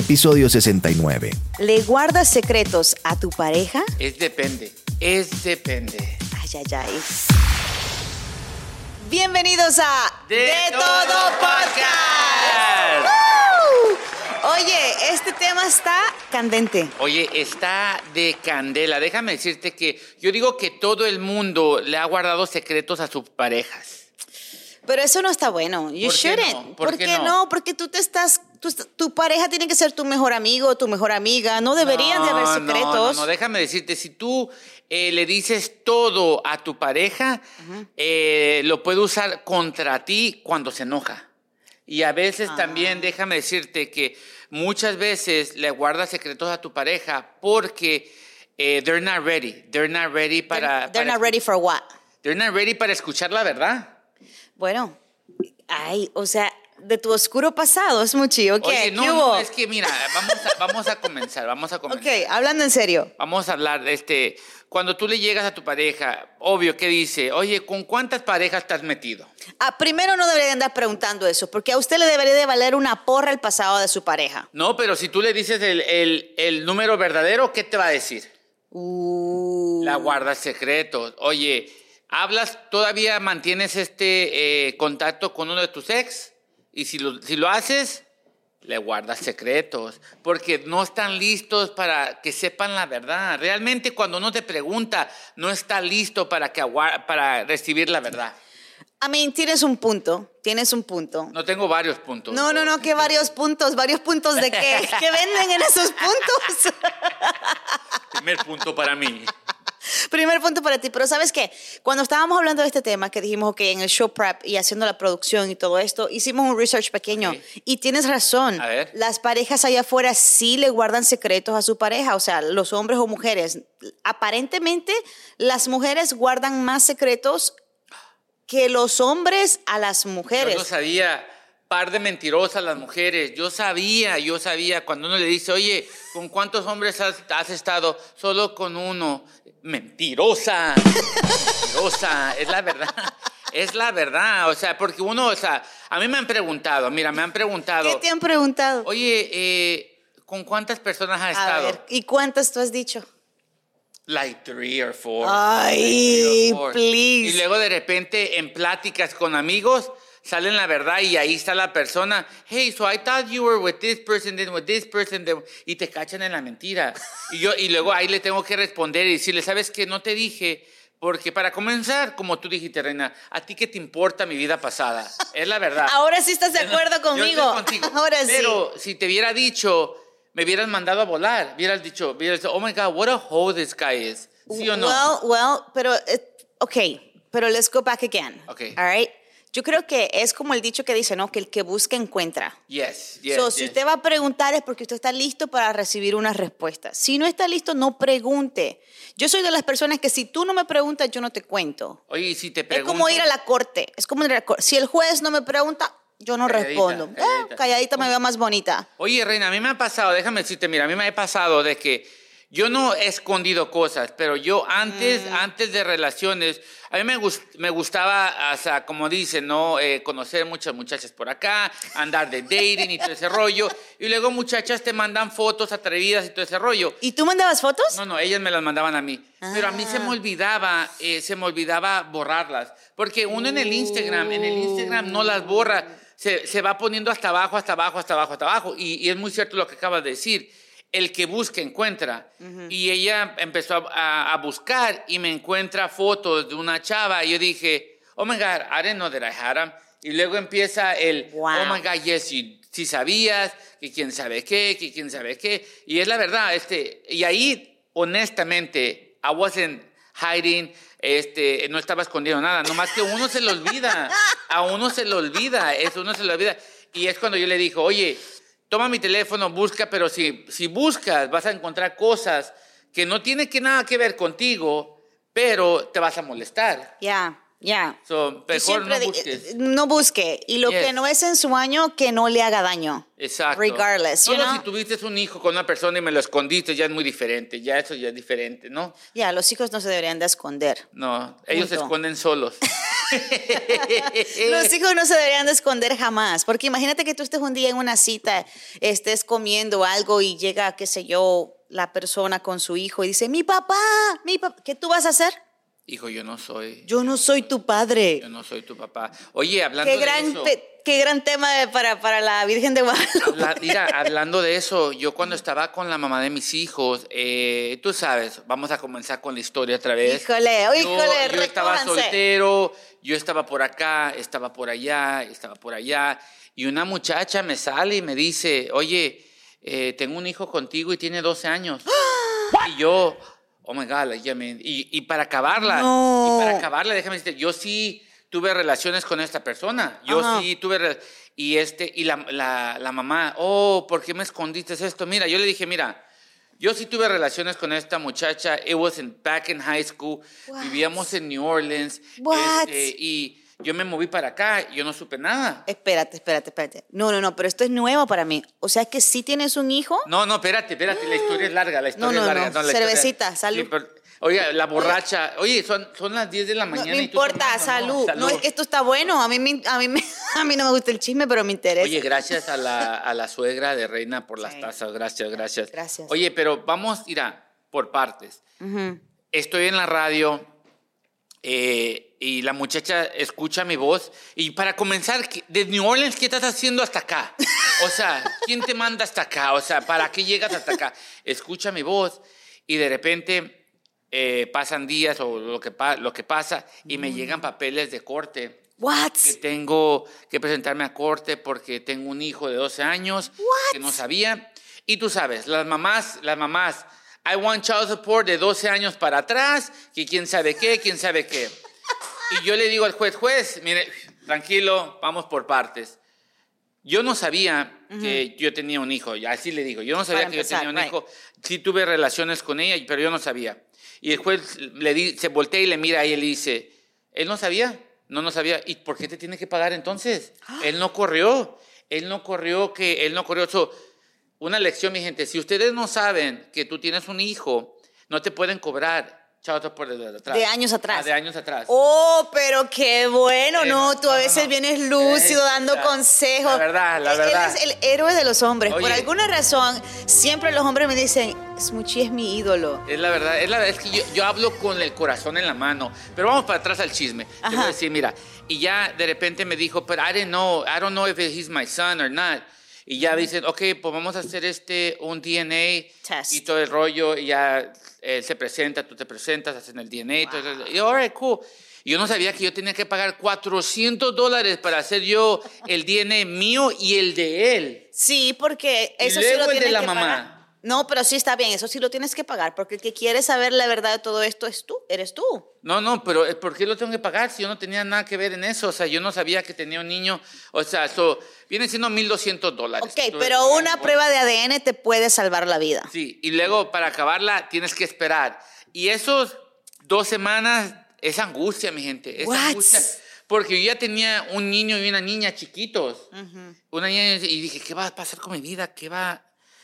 episodio 69. ¿Le guardas secretos a tu pareja? Es depende. Ay. Bienvenidos a De todo podcast. Oye, este tema está candente. Oye, está de candela. Déjame decirte que yo digo que todo el mundo le ha guardado secretos a sus parejas. Pero eso no está bueno. You shouldn't. No? ¿Por qué no? Porque tú te estás... Tu pareja tiene que ser tu mejor amigo, tu mejor amiga. No deberían de haber secretos. No, déjame decirte, si tú le dices todo a tu pareja, lo puede usar contra ti cuando se enoja. Y a veces también, déjame decirte que muchas veces le guardas secretos a tu pareja porque they're not ready. They're not ready for what? They're not ready para escuchar la verdad. Bueno, de tu oscuro pasado, es mucho. Okay, oye, no, es que mira, vamos a comenzar. Ok, hablando en serio. Vamos a hablar, cuando tú le llegas a tu pareja, obvio que dice, oye, ¿con cuántas parejas te has metido? Primero no debería andar preguntando eso, porque a usted le debería de valer una porra el pasado de su pareja. No, pero si tú le dices el número verdadero, ¿qué te va a decir? La guardas secretos. Oye, ¿todavía mantienes contacto con uno de tus ex? Y si lo haces, le guardas secretos, porque no están listos para que sepan la verdad. Realmente cuando uno te pregunta, no está listo para recibir la verdad. I mean, tienes un punto. No tengo varios puntos. No, ¿qué varios puntos? ¿Varios puntos de qué? ¿Qué venden en esos puntos? Primer punto para mí. Primer punto para ti, pero ¿sabes qué? Cuando estábamos hablando de este tema, que dijimos que en el show prep y haciendo la producción y todo esto, hicimos un research pequeño. Okay. Y tienes razón. A ver. Las parejas allá afuera sí le guardan secretos a su pareja, o sea, los hombres o mujeres. Aparentemente, las mujeres guardan más secretos que los hombres a las mujeres. Yo no sabía, par de mentirosas las mujeres. Yo sabía. Cuando uno le dice, oye, ¿con cuántos hombres has estado? Solo con uno. Mentirosa, es la verdad, o sea, porque uno, o sea, a mí me han preguntado. ¿Qué te han preguntado? Oye, ¿con cuántas personas has estado? A ver, ¿y cuántas tú has dicho? Like 3 or 4. Ay, like 3 or 4. Please. Y luego de repente en pláticas con amigos salen la verdad y ahí está la persona. Hey, so I thought you were with this person, then with this person. Y te cachan en la mentira. Y luego ahí le tengo que responder y decirle, ¿sabes qué? No te dije. Porque para comenzar, como tú dijiste, Reina, ¿a ti qué te importa mi vida pasada? Es la verdad. Ahora sí estás de acuerdo conmigo. Yo estoy contigo. Ahora sí. Pero si te hubiera dicho, me hubieras mandado a volar. Hubieras dicho, oh my God, what a hoe this guy is. ¿Sí o no? Well, pero, okay. Pero let's go back again. Okay. All right. Yo creo que es como el dicho que dice, ¿no? Que el que busca encuentra. Yes. So, si usted va a preguntar es porque usted está listo para recibir una respuesta. Si no está listo, no pregunte. Yo soy de las personas que si tú no me preguntas, yo no te cuento. Oye, ¿y si te preguntas? Es como ir a la corte. Si el juez no me pregunta, yo no respondo. Calladita me veo más bonita. Oye, Reina, a mí me ha pasado, déjame decirte, mira, a mí me ha pasado de que yo no he escondido cosas, pero yo antes de relaciones, a mí me gustaba, o sea, como dicen, ¿no? Conocer muchas muchachas por acá, andar de dating y todo ese rollo. Y luego muchachas te mandan fotos atrevidas y todo ese rollo. ¿Y tú mandabas fotos? No, ellas me las mandaban a mí. Pero a mí se me olvidaba borrarlas. Porque uno en el Instagram no las borra, se va poniendo hasta abajo. Y es muy cierto lo que acabas de decir. El que busca encuentra. Uh-huh. Y ella empezó a buscar y me encuentra fotos de una chava. Y yo dije, oh my God, I didn't know that I had him. Y luego empieza oh my God, yes, si sabías, que quién sabe qué. Y es la verdad, y ahí, honestamente, I wasn't hiding, no estaba escondiendo nada. Nomás que uno se lo olvida. A uno se lo olvida. Y es cuando yo le dije, oye, toma mi teléfono, busca, pero si buscas vas a encontrar cosas que no tienen nada que ver contigo, pero te vas a molestar. Ya. So, mejor no busques. No busque. Y lo que no es en su año, que no le haga daño. Exacto. Regardless, Solo si tuviste un hijo con una persona y me lo escondiste, ya es muy diferente. Ya eso ya es diferente, ¿no? Ya, los hijos no se deberían de esconder. No, ellos se esconden solos. Los hijos no se deberían de esconder jamás, porque imagínate que tú estés un día en una cita, estés comiendo algo y llega, qué sé yo, la persona con su hijo y dice, mi papá, ¿qué tú vas a hacer? Hijo, yo no soy tu padre. Yo no soy tu papá. Oye, hablando qué gran tema para la Virgen de Guadalupe. Mira, hablando de eso, yo cuando estaba con la mamá de mis hijos, tú sabes, vamos a comenzar con la historia otra vez. Híjole, yo estaba soltero, yo estaba por acá, estaba por allá, y una muchacha me sale y me dice, oye, tengo un hijo contigo y tiene 12 años. Y yo, oh my God, y para acabarla, no. Déjame decirte, yo sí tuve relaciones con esta persona. Yo sí tuve, y la mamá, oh, ¿por qué me escondiste esto? Mira, yo le dije, mira, yo sí tuve relaciones con esta muchacha. It was back in high school. What? Vivíamos en New Orleans. Y yo me moví para acá, yo no supe nada. Espérate. No, pero esto es nuevo para mí. O sea, que sí tienes un hijo. No, espérate, la historia es larga, No, la cervecita, historia... salud. Sí, oye, la borracha. Oye, son las 10 de la mañana. No me importa, salud. No, es que esto está bueno. A mí no me gusta el chisme, pero me interesa. Oye, gracias a la suegra de Reina por las tazas. Gracias. Oye, pero vamos a ir por partes. Uh-huh. Estoy en la radio. Y la muchacha escucha mi voz. Y para comenzar, de New Orleans, ¿qué estás haciendo hasta acá? O sea, ¿quién te manda hasta acá? O sea, ¿para qué llegas hasta acá? Escucha mi voz y de repente pasan días o lo que pasa y me llegan papeles de corte. What? Que tengo que presentarme a corte porque tengo un hijo de 12 años. What? Que no sabía. Y tú sabes, las mamás, I want child support de 12 años para atrás, que quién sabe qué. Y yo le digo al juez, mire, tranquilo, vamos por partes. Yo no sabía que yo tenía un hijo, así le digo. Yo no sabía que yo tenía un hijo. Sí tuve relaciones con ella, pero yo no sabía. Y el juez se voltea y le mira a ella y le dice, él no sabía, no sabía. ¿Y por qué te tiene que pagar entonces? ¿Ah? Él no corrió. So, una lección, mi gente, si ustedes no saben que tú tienes un hijo, no te pueden cobrar. De años atrás. Oh, pero qué bueno, ¿no? Tú a veces vienes lúcido dando consejos. La verdad. Él es el héroe de los hombres. Oye. Por alguna razón, siempre los hombres me dicen, Smuchi es mi ídolo. Es la verdad, es que yo hablo con el corazón en la mano. Pero vamos para atrás al chisme. Te voy a decir, mira, y ya de repente me dijo, pero I don't know if he's my son or not. Y ya dicen, ok, pues vamos a hacer un DNA test y todo el rollo. Y ya él se presenta, tú te presentas, hacen el DNA. Wow. Todo eso. Y all right, cool. Yo no sabía que yo tenía que pagar $400 para hacer yo el DNA mío y el de él. Sí, porque eso sí lo tienes que pagar. Y luego el de la mamá. No, pero sí está bien, eso sí lo tienes que pagar. Porque el que quiere saber la verdad de todo esto eres tú. No, pero ¿por qué lo tengo que pagar si yo no tenía nada que ver en eso? O sea, yo no sabía que tenía un niño. O sea, eso viene siendo $1,200. Ok, pero una prueba de ADN te puede salvar la vida. Sí, y luego para acabarla tienes que esperar. Y esos 2 semanas es angustia, mi gente. Es angustia. Porque yo ya tenía un niño y una niña chiquitos. Uh-huh. Una niña, y dije, ¿qué va a pasar con mi vida?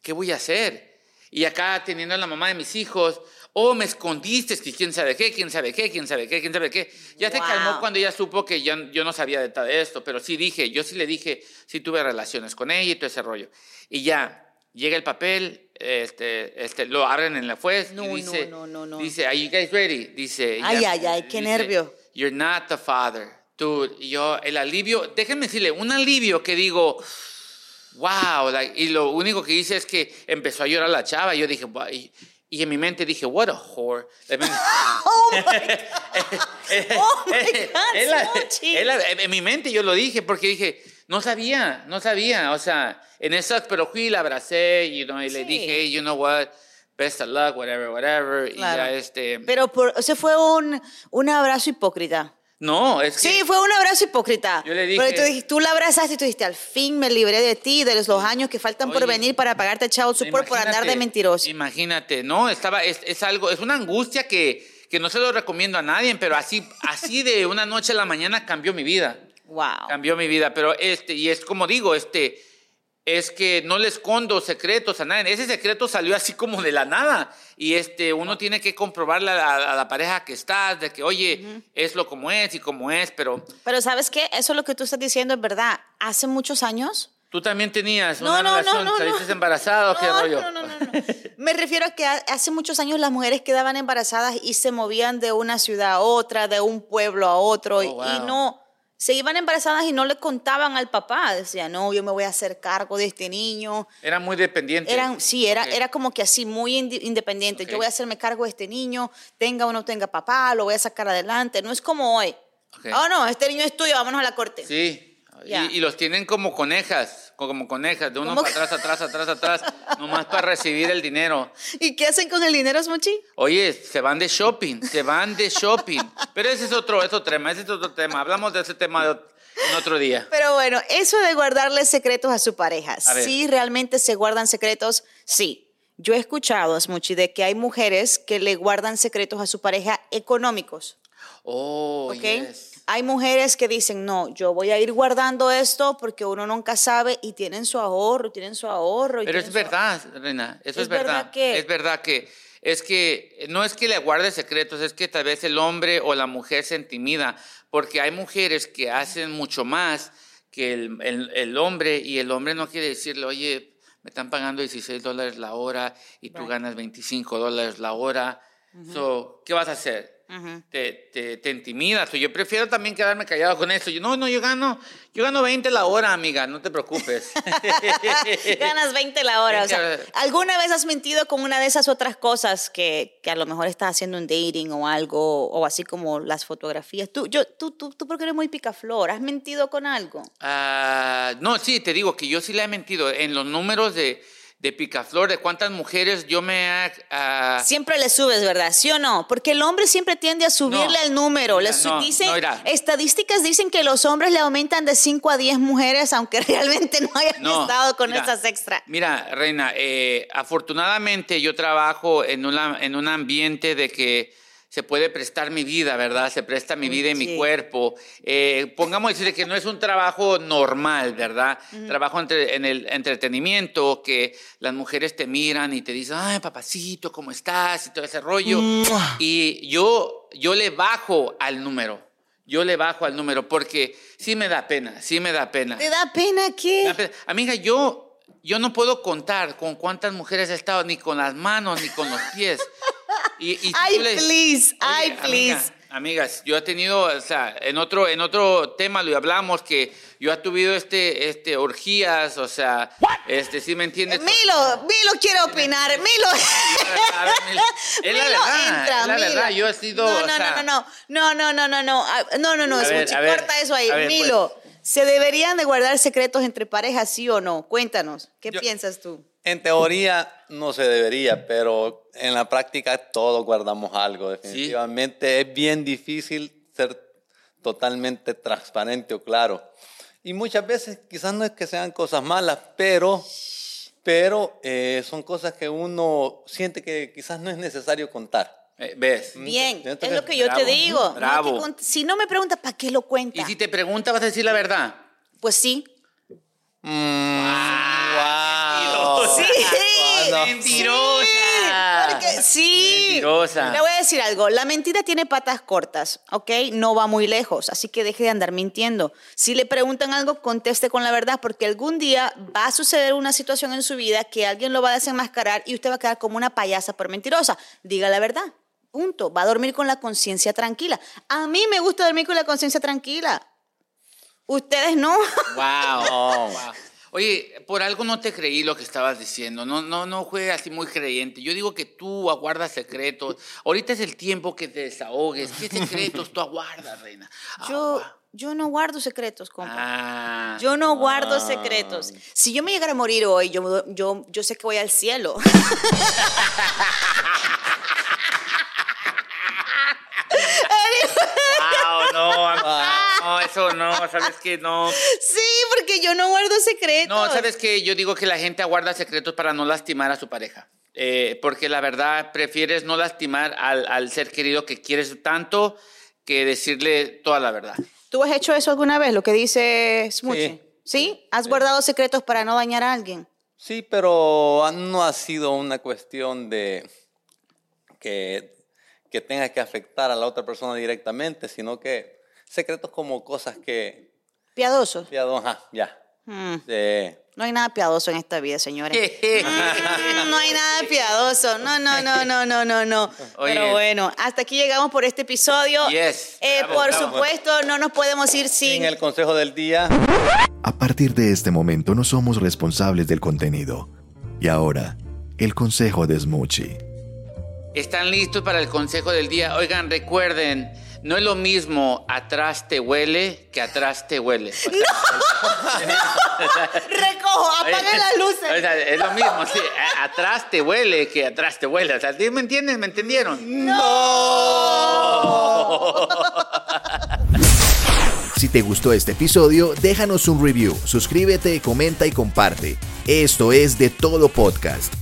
¿Qué voy a hacer? Y acá teniendo a la mamá de mis hijos, oh, me escondiste, que quién sabe qué. Ya se calmó cuando ella supo que yo no sabía de esto, pero yo sí le dije, tuve relaciones con ella y todo ese rollo. Y ya, llega el papel, lo abren en la juez y dice, no. Dice, are you guys ready? Dice, qué nervio. You're not the father. Dude, yo, el alivio, déjenme decirle, un alivio que digo... Wow, y lo único que hice es que empezó a llorar la chava. Yo dije, wow, y en mi mente dije, what a whore. Oh my God. Oh my God. En mi mente yo lo dije porque dije, no sabía. O sea, en esas, pero fui, la abracé, y le dije, hey, you know what, best of luck, whatever. Claro. Y ya Pero ese fue un abrazo hipócrita. No, es que... Sí, fue un abrazo hipócrita. Yo le dije... Pero tú la abrazaste y tú dijiste, al fin me libré de ti, de los años que faltan por venir para pagarte child support por andar de mentiroso. Imagínate, no, es una angustia que no se lo recomiendo a nadie, pero así de una noche a la mañana cambió mi vida. Wow. Pero y es como digo, es que no le escondo secretos a nadie. Ese secreto salió así como de la nada. Y uno tiene que comprobarle a la pareja que estás, de que, oye, es lo como es y como es, pero... Pero ¿sabes qué? Eso es lo que tú estás diciendo, es verdad. Hace muchos años... Tú también tenías una relación, saliste embarazada, ¿qué rollo? No. Me refiero a que hace muchos años las mujeres quedaban embarazadas y se movían de una ciudad a otra, de un pueblo a otro, y no... Se iban embarazadas y no le contaban al papá. Decían, no, yo me voy a hacer cargo de este niño. Eran muy dependientes. Era como que así, muy independiente. Okay. Yo voy a hacerme cargo de este niño, tenga o no tenga papá, lo voy a sacar adelante. No es como hoy. Okay. Oh, no, este niño es tuyo, vámonos a la corte. Sí, yeah. Y los tienen como conejas, de uno para atrás, nomás para recibir el dinero. ¿Y qué hacen con el dinero, Smochi? Oye, se van de shopping. Pero ese es otro tema, hablamos de ese tema en otro día. Pero bueno, eso de guardarle secretos a su pareja, ¿sí realmente se guardan secretos? Sí, yo he escuchado, Smochi, de que hay mujeres que le guardan secretos a su pareja económicos. Oh, ¿okay? Yes. Hay mujeres que dicen, no, yo voy a ir guardando esto porque uno nunca sabe, y tienen su ahorro. Pero es verdad, Reina, eso es verdad. Es verdad que no es que le guarde secretos, es que tal vez el hombre o la mujer se intimida, porque hay mujeres que hacen mucho más que el hombre, y el hombre no quiere decirle, oye, me están pagando $16 la hora y tú ganas $25 la hora, so, ¿qué vas a hacer? Te intimidas. Yo prefiero también quedarme callado con eso. Yo gano 20 la hora, amiga, no te preocupes. Ganas 20 la hora. O sea, ¿alguna vez has mentido con una de esas otras cosas que a lo mejor estás haciendo un dating o algo, o así como las fotografías? Tú porque eres muy picaflor, ¿has mentido con algo? No, sí, te digo que yo sí le he mentido. En los números de picaflor, de cuántas mujeres yo me... Siempre le subes, ¿verdad? ¿Sí o no? Porque el hombre siempre tiende a subirle al número. Estadísticas dicen que los hombres le aumentan de 5 a 10 mujeres, aunque realmente no hayan estado con esas extra. Mira, Reina, afortunadamente yo trabajo en un ambiente de que se puede prestar mi vida, ¿verdad? Se presta mi vida y mi cuerpo. Pongamos decir que no es un trabajo normal, ¿verdad? Trabajo en el entretenimiento, que las mujeres te miran y te dicen, ay, papacito, ¿cómo estás? Y todo ese rollo. Y yo le bajo al número. Yo le bajo al número porque sí me da pena. ¿Te da pena qué? Me da pena. Amiga, yo no puedo contar con cuántas mujeres he estado, ni con las manos, ni con los pies. Please. Amigas, yo he tenido, o sea, en otro tema lo hablamos, que yo he tenido orgías, o sea, ¿sí me entiendes? Milo quiere opinar, Milo. Es la verdad, yo he sido... No, corta eso ahí, ver, Milo. Pues. ¿Se deberían de guardar secretos entre parejas, sí o no? Cuéntanos, ¿qué piensas tú? En teoría no se debería, pero en la práctica todos guardamos algo. Definitivamente es bien difícil ser totalmente transparente o claro. Y muchas veces quizás no es que sean cosas malas, pero son cosas que uno siente que quizás no es necesario contar. ¿Ves? Bien, es lo que yo te digo. Bravo. Si no me preguntas, ¿para qué lo cuentas? Y si te preguntas, ¿vas a decir la verdad? Pues sí. Wow. Sí. Wow. Mentirosa. Mentirosa. Le voy a decir algo. La mentira tiene patas cortas, ¿ok? No va muy lejos, así que deje de andar mintiendo. Si le preguntan algo, conteste con la verdad, porque algún día va a suceder una situación en su vida que alguien lo va a desenmascarar y usted va a quedar como una payasa por mentirosa. Diga la verdad. Punto. Va a dormir con la conciencia tranquila. A mí me gusta dormir con la conciencia tranquila. Ustedes no. Wow. Oye, por algo no te creí lo que estabas diciendo. No fue así muy creyente. Yo digo que tú aguardas secretos. Ahorita es el tiempo que te desahogues. ¿Qué secretos tú aguardas, Reina? Yo no guardo secretos, compa. Yo no guardo secretos. Si yo me llegara a morir hoy, yo sé que voy al cielo. No, eso no, ¿sabes qué? No. Sí, porque yo no guardo secretos. No, ¿sabes qué? Yo digo que la gente guarda secretos para no lastimar a su pareja. Porque la verdad prefieres no lastimar al ser querido que quieres tanto, que decirle toda la verdad. ¿Tú has hecho eso alguna vez, lo que dice Smochi? Sí. ¿Sí? ¿Has guardado secretos para no dañar a alguien? Sí, pero no ha sido una cuestión de que tenga que afectar a la otra persona directamente, sino que secretos como cosas que... ¿Piadosos? Piadosos, ya. No hay nada piadoso en esta vida, señores. No hay nada piadoso. No. Oye. Pero bueno, hasta aquí llegamos por este episodio. Yes. Por supuesto, no nos podemos ir sin el consejo del día. A partir de este momento no somos responsables del contenido. Y ahora, el consejo de Smoochie. ¿Están listos para el consejo del día? Oigan, recuerden... No es lo mismo atrás te huele que atrás te huele. O sea, ¡no! Recojo, apague las luces. O sea, es lo mismo, sí. Atrás te huele que atrás te huele. O sea, ¿me entienden? ¿Me entendieron? ¡No! Si te gustó este episodio, déjanos un review, suscríbete, comenta y comparte. Esto es De Todo Podcast.